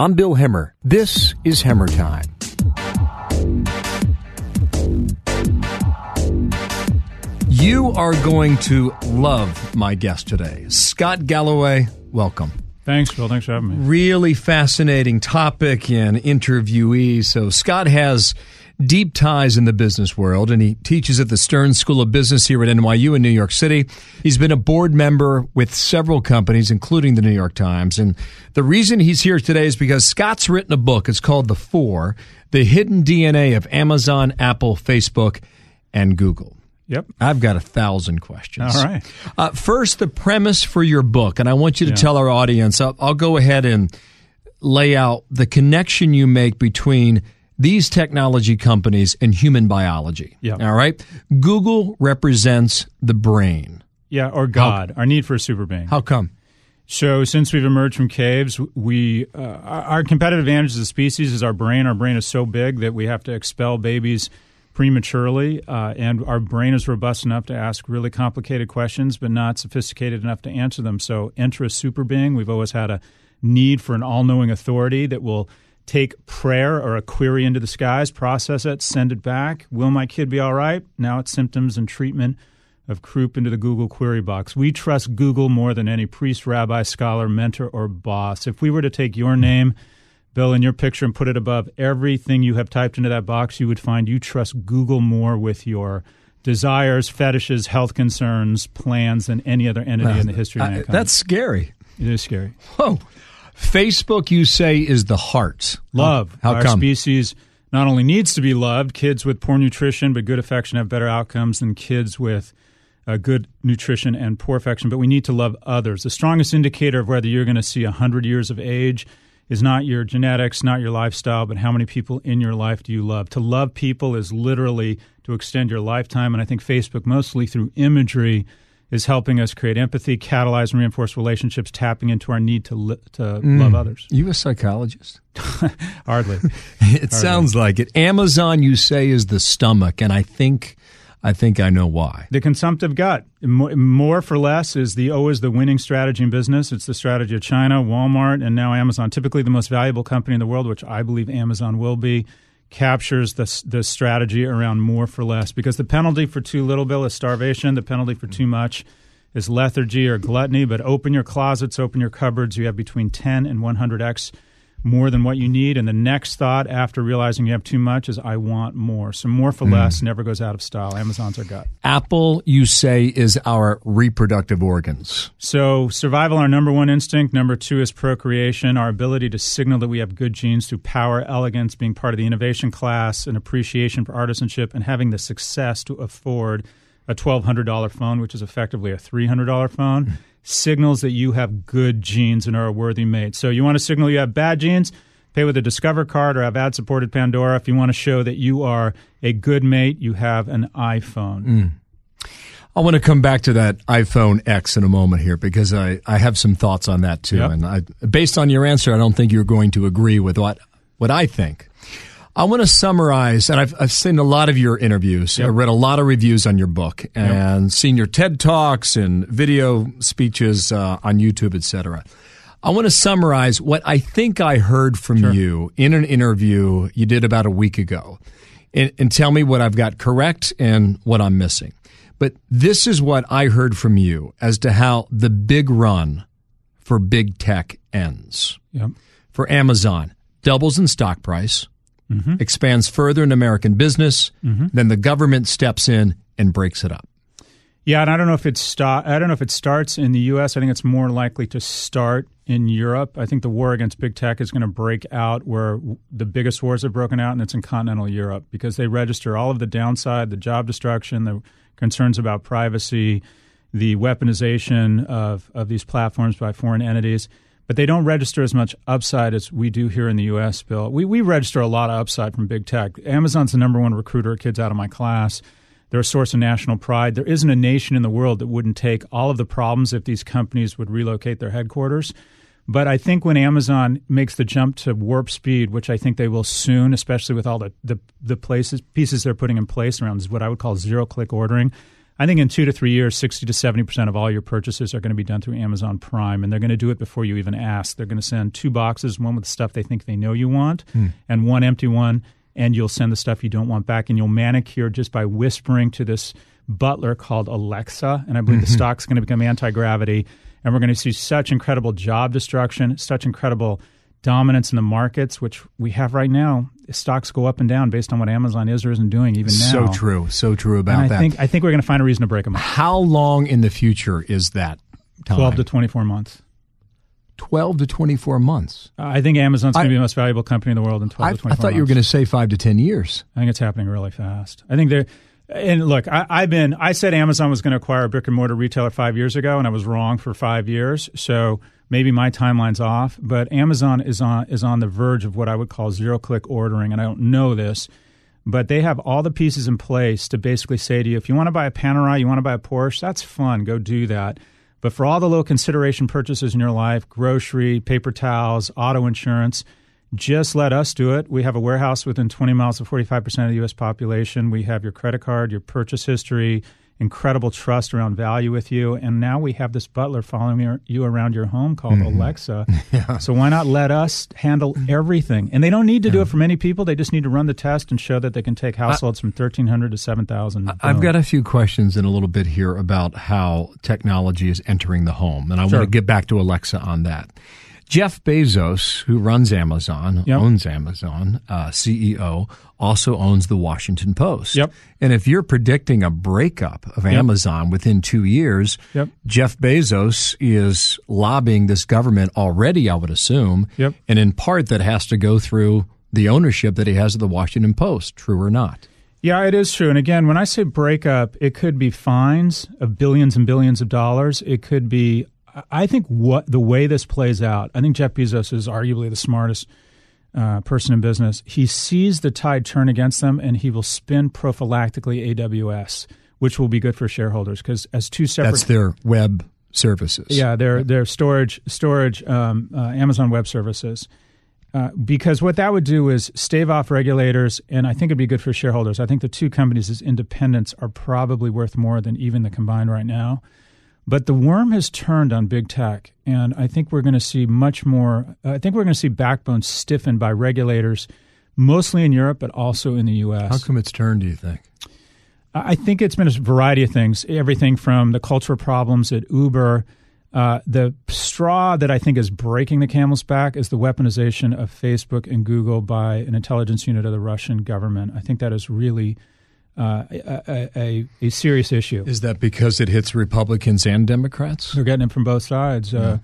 I'm Bill Hemmer. This is Hemmer Time. You are going to love my guest today. Scott Galloway, welcome. Thanks, Bill. Thanks for having me. Really fascinating topic and interviewee. So Scott has deep ties in the business world, and he teaches at the Stern School of Business here at NYU in New York City. He's been a board member with several companies, including the New York Times. And the reason he's here today is because Scott's written a book. It's called The Four, The Hidden DNA of Amazon, Apple, Facebook, and Google. Yep. I've got 1,000 questions. All right. First, the premise for your book, and I want you to tell our audience, I'll go ahead and lay out the connection you make between these technology companies and human biology. Yep. All right? Google represents the brain. Yeah, or God, our need for a super being. How come? So since we've emerged from caves, our competitive advantage as a species is our brain. Our brain is so big that we have to expel babies prematurely, and our brain is robust enough to ask really complicated questions but not sophisticated enough to answer them. So enter a super being. We've always had a need for an all-knowing authority that will take prayer or a query into the skies, process it, send it back. Will my kid be all right? Now it's symptoms and treatment of croup into the Google query box. We trust Google more than any priest, rabbi, scholar, mentor, or boss. If we were to take your name, Bill, in your picture and put it above everything you have typed into that box, you would find you trust Google more with your desires, fetishes, health concerns, plans than any other entity in the history of mankind. That's scary. It is scary. Whoa. Facebook, you say, is the heart. Love. How come? Our species not only needs to be loved, kids with poor nutrition but good affection have better outcomes than kids with good nutrition and poor affection, but we need to love others. The strongest indicator of whether you're going to see 100 years of age is not your genetics, not your lifestyle, but how many people in your life do you love. To love people is literally to extend your lifetime, and I think Facebook, mostly through imagery, is helping us create empathy, catalyze and reinforce relationships, tapping into our need to love others. You a psychologist? Hardly. It sounds like it. Amazon, you say, is the stomach, and I think I know why. The consumptive gut. More for less is the winning strategy in business. It's the strategy of China, Walmart, and now Amazon. Typically the most valuable company in the world, which I believe Amazon will be, captures the strategy around more for less. Because the penalty for too little, Bill, is starvation. The penalty for too much is lethargy or gluttony. But open your closets, open your cupboards. You have between 10 and 100x more than what you need. And the next thought after realizing you have too much is, I want more. So more for less never goes out of style. Amazon's our gut. Apple, you say, is our reproductive organs. So survival, our number one instinct. Number two is procreation, our ability to signal that we have good genes through power, elegance, being part of the innovation class, an appreciation for artisanship, and having the success to afford a $1,200 phone, which is effectively a $300 phone. Signals that you have good genes and are a worthy mate. So you want to signal you have bad genes, pay with a Discover card or have ad-supported Pandora. If you want to show that you are a good mate, you have an iPhone. I want to come back to that iPhone X in a moment here because I have some thoughts on that too. Yep. And based on your answer, I don't think you're going to agree with what I think. I want to summarize, and I've seen a lot of your interviews. Yep. I read a lot of reviews on your book and seen your TED Talks and video speeches on YouTube, et cetera. I want to summarize what I think I heard from you in an interview you did about a week ago and tell me what I've got correct and what I'm missing. But this is what I heard from you as to how the big run for big tech ends. Yep. For Amazon, doubles in stock price. Mm-hmm. Expands further in American business, then the government steps in and breaks it up. Yeah, and I don't know if it starts in the U.S. I think it's more likely to start in Europe. I think the war against big tech is going to break out where the biggest wars have broken out, and it's in continental Europe because they register all of the downside, the job destruction, the concerns about privacy, the weaponization of these platforms by foreign entities. But they don't register as much upside as we do here in the U.S., Bill. We register a lot of upside from big tech. Amazon's the number one recruiter of kids out of my class. They're a source of national pride. There isn't a nation in the world that wouldn't take all of the problems if these companies would relocate their headquarters. But I think when Amazon makes the jump to warp speed, which I think they will soon, especially with all the pieces they're putting in place around what I would call zero-click ordering, I think in 2 to 3 years, 60 to 70% of all your purchases are going to be done through Amazon Prime, and they're going to do it before you even ask. They're going to send 2 boxes, one with stuff they think they know you want, and one empty one, and you'll send the stuff you don't want back, and you'll manicure just by whispering to this butler called Alexa, and I believe the stock's going to become anti-gravity. And we're going to see such incredible job destruction, such incredible dominance in the markets, which we have right now. Stocks go up and down based on what Amazon is or isn't doing even now. So true. So true about that. I think we're going to find a reason to break them up. How long in the future is that time? 12 to 24 months. 12 to 24 months? I think Amazon's going to be the most valuable company in the world in 12 to 24 months. I thought you were going to say 5 to 10 years. I think it's happening really fast. I think they're... And look, I said Amazon was going to acquire a brick-and-mortar retailer 5 years ago, and I was wrong for 5 years. So maybe my timeline's off. But Amazon is on the verge of what I would call zero-click ordering, and I don't know this. But they have all the pieces in place to basically say to you, if you want to buy a Panerai, you want to buy a Porsche, that's fun. Go do that. But for all the low-consideration purchases in your life, grocery, paper towels, auto insurance – just let us do it. We have a warehouse within 20 miles of 45% of the U.S. population. We have your credit card, your purchase history, incredible trust around value with you. And now we have this butler following you around your home called Alexa. Yeah. So why not let us handle everything? And they don't need to do it for many people. They just need to run the test and show that they can take households from 1,300 to 7,000. I've got a few questions in a little bit here about how technology is entering the home. And I want to get back to Alexa on that. Jeff Bezos, who runs Amazon, owns Amazon, CEO, also owns the Washington Post. Yep. And if you're predicting a breakup of Amazon within 2 years, Jeff Bezos is lobbying this government already, I would assume, and in part that has to go through the ownership that he has of the Washington Post, true or not. Yeah, it is true. And again, when I say breakup, it could be fines of billions and billions of dollars. It could be I think the way this plays out, I think Jeff Bezos is arguably the smartest person in business. He sees the tide turn against them, and he will spin prophylactically AWS, which will be good for shareholders because as two separate— That's their web services. Yeah, their storage, Amazon Web Services. Because what that would do is stave off regulators, and I think it'd be good for shareholders. I think the two companies as independents are probably worth more than even the combined right now. But the worm has turned on big tech, and I think we're going to see much more – I think we're going to see backbones stiffened by regulators, mostly in Europe but also in the U.S. How come it's turned, do you think? I think it's been a variety of things, everything from the cultural problems at Uber. The straw that I think is breaking the camel's back is the weaponization of Facebook and Google by an intelligence unit of the Russian government. I think that is really – a serious issue. Is that because it hits Republicans and Democrats? They're getting it from both sides. Yeah.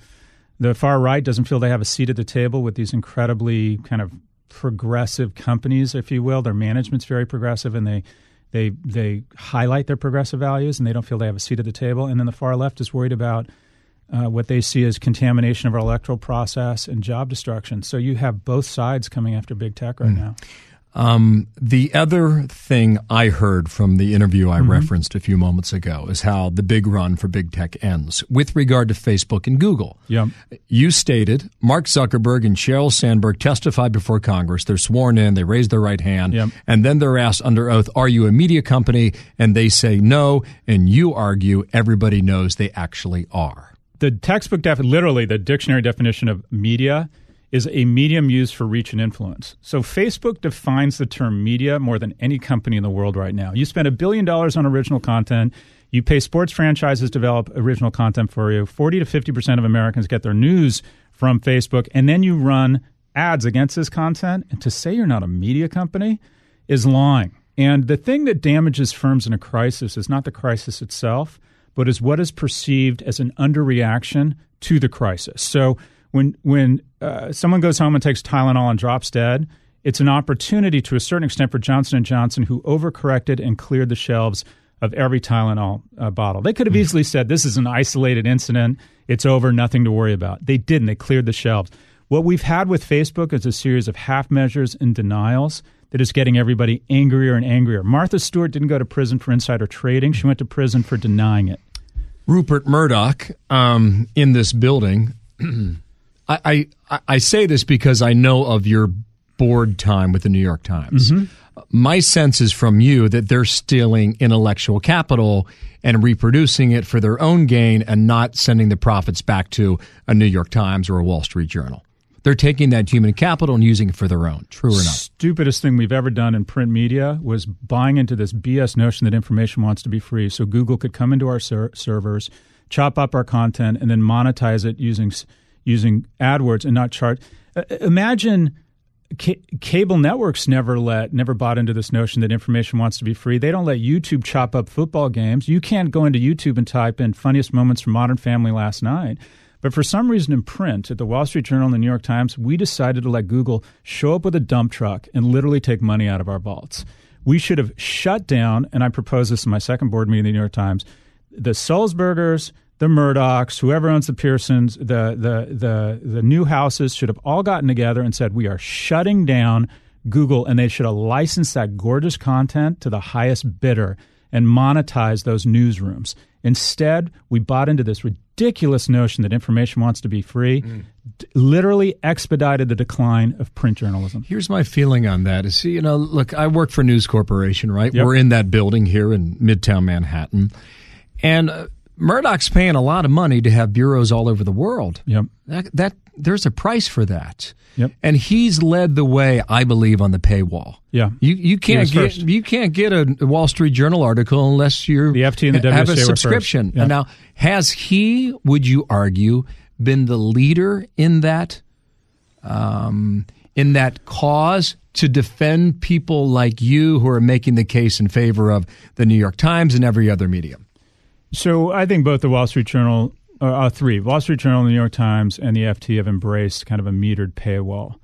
The far right doesn't feel they have a seat at the table with these incredibly kind of progressive companies, if you will. Their management's very progressive, and they highlight their progressive values, and they don't feel they have a seat at the table. And then the far left is worried about what they see as contamination of our electoral process and job destruction. So you have both sides coming after big tech right now. The other thing I heard from the interview I referenced a few moments ago is how the big run for big tech ends with regard to Facebook and Google. Yep. You stated Mark Zuckerberg and Sheryl Sandberg testified before Congress. They're sworn in. They raise their right hand. Yep. And then they're asked under oath, are you a media company? And they say no. And you argue everybody knows they actually are. The textbook literally the dictionary definition of media is a medium used for reach and influence. So Facebook defines the term media more than any company in the world right now. You spend $1 billion on original content. You pay sports franchises to develop original content for you. 40 to 50% of Americans get their news from Facebook. And then you run ads against this content. And to say you're not a media company is lying. And the thing that damages firms in a crisis is not the crisis itself, but is what is perceived as an underreaction to the crisis. So When someone goes home and takes Tylenol and drops dead, it's an opportunity to a certain extent for Johnson & Johnson, who overcorrected and cleared the shelves of every Tylenol bottle. They could have easily said, this is an isolated incident. It's over, nothing to worry about. They didn't. They cleared the shelves. What we've had with Facebook is a series of half measures and denials that is getting everybody angrier and angrier. Martha Stewart didn't go to prison for insider trading. She went to prison for denying it. Rupert Murdoch in this building. I say this because I know of your board time with the New York Times. My sense is from you that they're stealing intellectual capital and reproducing it for their own gain and not sending the profits back to a New York Times or a Wall Street Journal. They're taking that human capital and using it for their own, true or not? Stupidest thing we've ever done in print media was buying into this BS notion that information wants to be free. So Google could come into our servers, chop up our content, and then monetize it using AdWords and not chart. Imagine cable networks never bought into this notion that information wants to be free. They don't let YouTube chop up football games. You can't go into YouTube and type in funniest moments from Modern Family last night. But for some reason in print, at the Wall Street Journal and the New York Times, we decided to let Google show up with a dump truck and literally take money out of our vaults. We should have shut down, and I proposed this in my second board meeting in the New York Times, the Sulzbergers, the Murdochs, whoever owns the Pearsons, the new houses should have all gotten together and said, we are shutting down Google, and they should have licensed that gorgeous content to the highest bidder and monetized those newsrooms. Instead, we bought into this ridiculous notion that information wants to be free, literally expedited the decline of print journalism. Here's my feeling on that is, you know, look, I work for News Corporation, right? Yep. We're in that building here in Midtown Manhattan, and Murdoch's paying a lot of money to have bureaus all over the world. Yep. That there's a price for that. Yep. And he's led the way, I believe, on the paywall. Yeah. You can't get a Wall Street Journal article unless you have a subscription. Yeah. And now, has he, would you argue, been the leader in that cause to defend people like you who are making the case in favor of the New York Times and every other medium? So I think both the Wall Street Journal, the New York Times, and the FT have embraced kind of a metered paywall.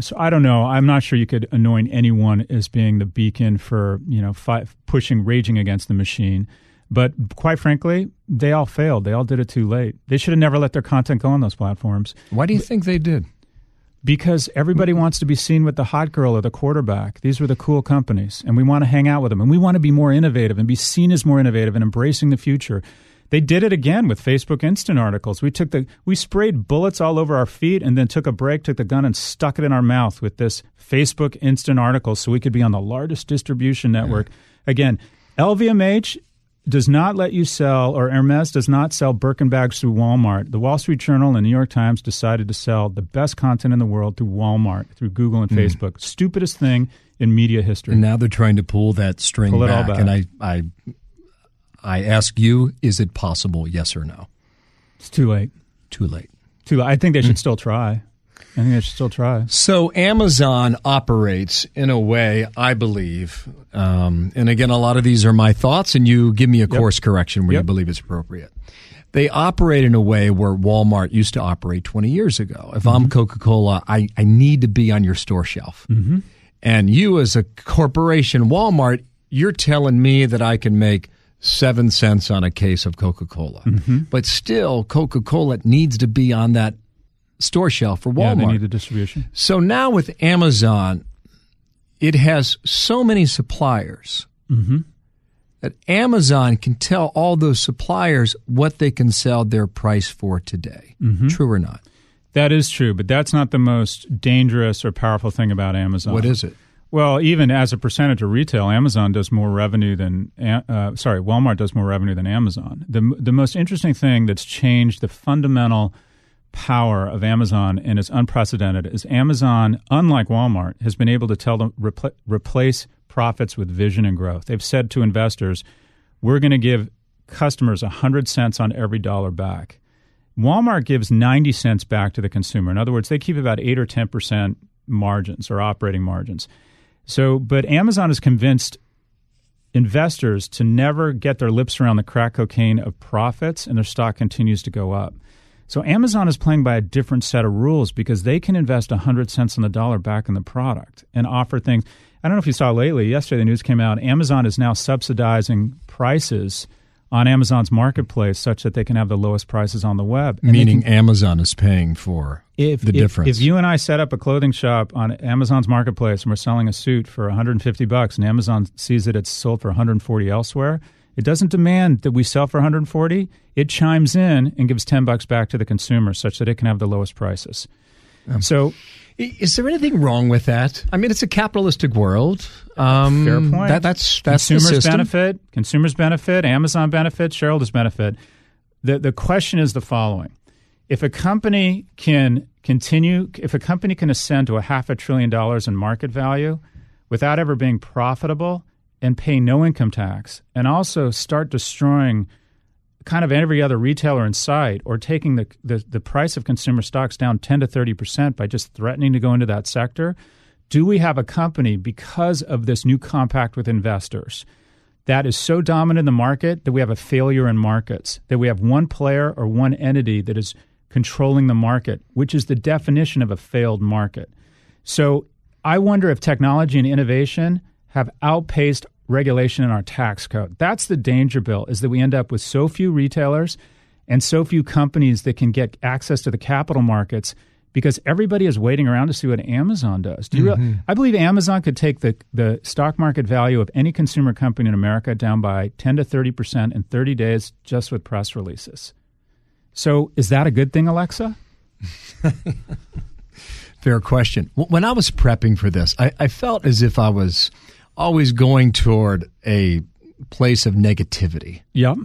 So I don't know. I'm not sure you could anoint anyone as being the beacon for, you know, raging against the machine. But quite frankly, they all failed. They all did it too late. They should have never let their content go on those platforms. Why do you think they did? Because everybody wants to be seen with the hot girl or the quarterback. These were the cool companies, and we want to hang out with them, and we want to be more innovative and be seen as more innovative and embracing the future. They did it again with Facebook Instant articles. We sprayed bullets all over our feet and then took a break, took the gun, and stuck it in our mouth with this Facebook Instant article so we could be on the largest distribution network. Again, LVMH does not let you sell, or Hermes does not sell Birkin bags through Walmart. The Wall Street Journal and New York Times decided to sell the best content in the world through Walmart, through Google and Facebook. Stupidest thing in media history. And now they're trying to pull that string back. And I ask you, is it possible, yes or no? It's too late. Too late. I think they should still try. So Amazon operates in a way, I believe, and again, a lot of these are my thoughts, and you give me a course correction where you believe it's appropriate. They operate in a way where Walmart used to operate 20 years ago. If I'm Coca-Cola, I need to be on your store shelf. And you as a corporation, Walmart, you're telling me that I can make 7 cents on a case of Coca-Cola. But still, Coca-Cola needs to be on that store shelf for Walmart. Yeah, they need the distribution. So now with Amazon, it has so many suppliers that Amazon can tell all those suppliers what they can sell their price for today. True or not? That is true, but that's not the most dangerous or powerful thing about Amazon. What is it? Well, even as a percentage of retail, Walmart does more revenue than Amazon. The most interesting thing that's changed the fundamental power of Amazon, and it's unprecedented, is Amazon, unlike Walmart, has been able to tell them replace profits with vision and growth. They've said to investors, we're going to give customers 100 cents on every dollar back. Walmart gives 90 cents back to the consumer. In other words, they keep about 8 or 10% margins or operating margins. So, but Amazon has convinced investors to never get their lips around the crack cocaine of profits, and their stock continues to go up. So Amazon is playing by a different set of rules because they can invest 100 cents on the dollar back in the product and offer things. I don't know if you saw lately, yesterday the news came out, Amazon is now subsidizing prices on Amazon's marketplace such that they can have the lowest prices on the web. And meaning Amazon is paying for the difference. If you and I set up a clothing shop on Amazon's marketplace and we're selling a suit for $150 and Amazon sees that it's sold for $140 elsewhere, it doesn't demand that we sell for $140. It chimes in and gives $10 back to the consumer such that it can have the lowest prices. So is there anything wrong with that? I mean, it's a capitalistic world. Fair point. That's consumers the system. Consumers benefit, Amazon benefit, shareholders benefit. The question is the following. If a company can continue, if a company can ascend to $500 billion in market value without ever being profitable, and pay no income tax, and also start destroying kind of every other retailer in sight or taking the price of consumer stocks down 10 to 30% by just threatening to go into that sector, do we have a company because of this new compact with investors that is so dominant in the market that we have a failure in markets, that we have one player or one entity that is controlling the market, which is the definition of a failed market? So I wonder if technology and innovation have outpaced regulation in our tax code. That's the danger, Bill, is that we end up with so few retailers and so few companies that can get access to the capital markets because everybody is waiting around to see what Amazon does. Do you realize? I believe Amazon could take the stock market value of any consumer company in America down by 10 to 30% in 30 days just with press releases. So is that a good thing, Alexa? Fair question. When I was prepping for this, I felt as if I was always going toward a place of negativity. Yep.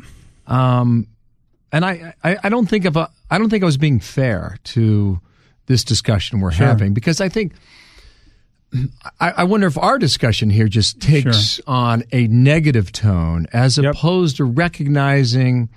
And I don't think of I don't think I was being fair to this discussion we're having, because I think I wonder if our discussion here just takes on a negative tone as opposed to recognizing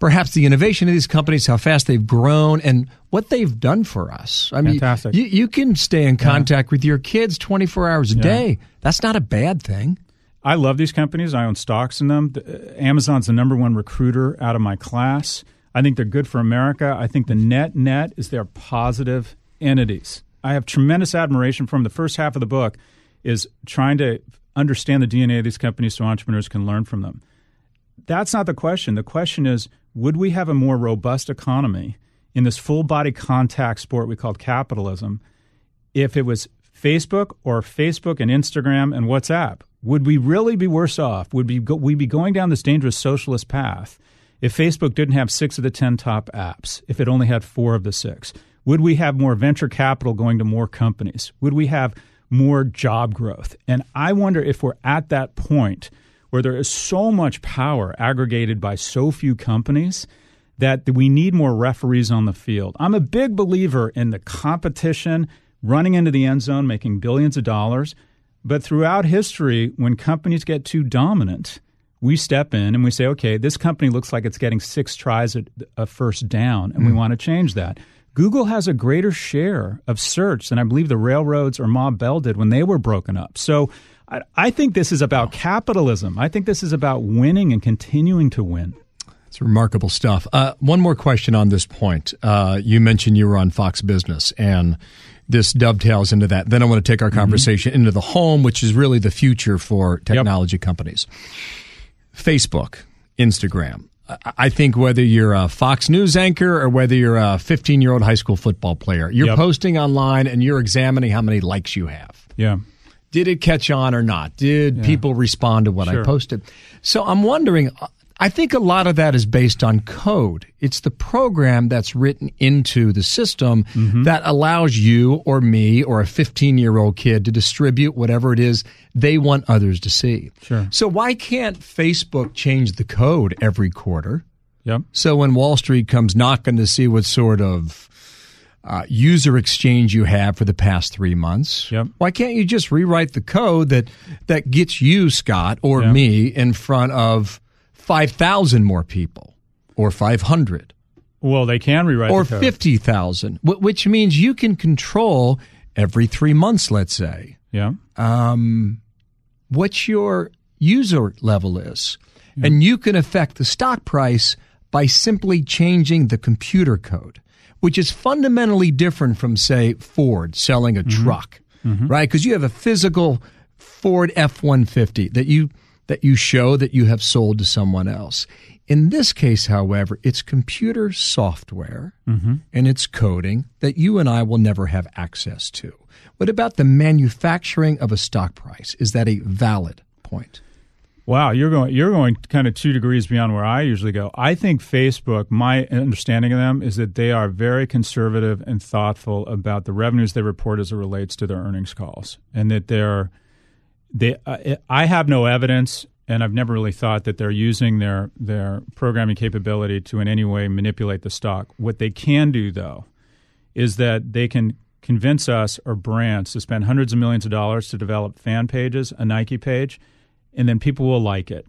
perhaps the innovation of these companies, how fast they've grown, and what they've done for us. I mean, you can stay in contact with your kids 24 hours a day. That's not a bad thing. I love these companies. I own stocks in them. Amazon's the number one recruiter out of my class. I think they're good for America. I think the net is they're positive entities. I have tremendous admiration for them. The first half of the book is trying to understand the DNA of these companies so entrepreneurs can learn from them. That's not the question. The question is, would we have a more robust economy in this full-body contact sport we called capitalism if it was Facebook or Facebook and Instagram and WhatsApp? Would we really be worse off? Would we be going down this dangerous socialist path if Facebook didn't have 6 of the 10 top apps, if it only had 4 of the 6? Would we have more venture capital going to more companies? Would we have more job growth? And I wonder if we're at that point where there is so much power aggregated by so few companies that we need more referees on the field. I'm a big believer in the competition, running into the end zone, making billions of dollars. But throughout history, when companies get too dominant, we step in and we say, okay, this company looks like it's getting 6 tries at a first down, and we want to change that. Google has a greater share of search than I believe the railroads or Ma Bell did when they were broken up. So I think this is about capitalism. I think this is about winning and continuing to win. It's remarkable stuff. One more question on this point. You mentioned you were on Fox Business, and this dovetails into that. Then I want to take our conversation into the home, which is really the future for technology companies. Facebook, Instagram. I think whether you're a Fox News anchor or whether you're a 15-year-old high school football player, you're posting online and you're examining how many likes you have. Yeah. Did it catch on or not? Did people respond to what I posted? So I'm wondering, I think a lot of that is based on code. It's the program that's written into the system that allows you or me or a 15-year-old kid to distribute whatever it is they want others to see. Sure. So why can't Facebook change the code every quarter? Yep. So when Wall Street comes knocking to see what sort of user exchange you have for the past 3 months. Yep. Why can't you just rewrite the code that gets you, Scott, or me in front of 5,000 more people or 500? Well, they can rewrite the code. Or 50,000, which means you can control every 3 months, let's say. Yeah. What your user level is. And you can affect the stock price by simply changing the computer code, which is fundamentally different from, say, Ford selling a truck, right? Because you have a physical Ford F-150 that you show that you have sold to someone else. In this case, however, it's computer software and it's coding that you and I will never have access to. What about the manufacturing of a stock price? Is that a valid point? Wow, you're going kind of 2 degrees beyond where I usually go. I think Facebook, my understanding of them is that they are very conservative and thoughtful about the revenues they report as it relates to their earnings calls, and that I have no evidence, and I've never really thought that they're using their programming capability to in any way manipulate the stock. What they can do, though, is that they can convince us or brands to spend hundreds of millions of dollars to develop fan pages, a Nike page, and then people will like it.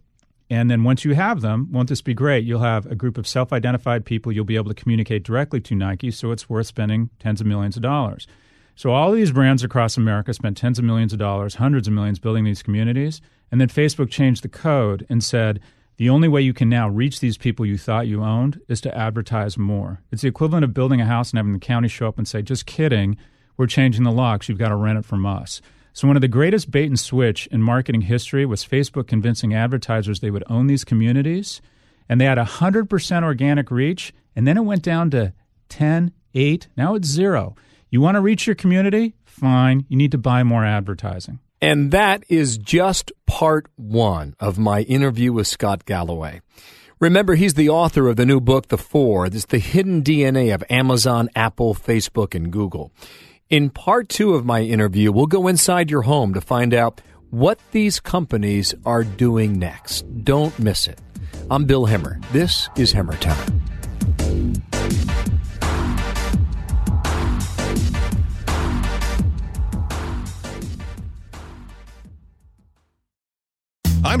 And then once you have them, won't this be great? You'll have a group of self-identified people you'll be able to communicate directly to Nike, so it's worth spending tens of millions of dollars. So all of these brands across America spent tens of millions of dollars, hundreds of millions building these communities, and then Facebook changed the code and said, the only way you can now reach these people you thought you owned is to advertise more. It's the equivalent of building a house and having the county show up and say, just kidding, we're changing the locks, you've got to rent it from us. So one of the greatest bait and switch in marketing history was Facebook convincing advertisers they would own these communities, and they had 100% organic reach, and then it went down to 10, 8, now it's 0. You want to reach your community? Fine. You need to buy more advertising. And that is just part one of my interview with Scott Galloway. Remember, he's the author of the new book, The Four. It's the hidden DNA of Amazon, Apple, Facebook, and Google. In part two of my interview, we'll go inside your home to find out what these companies are doing next. Don't miss it. I'm Bill Hemmer. This is Hemmer Time. I'm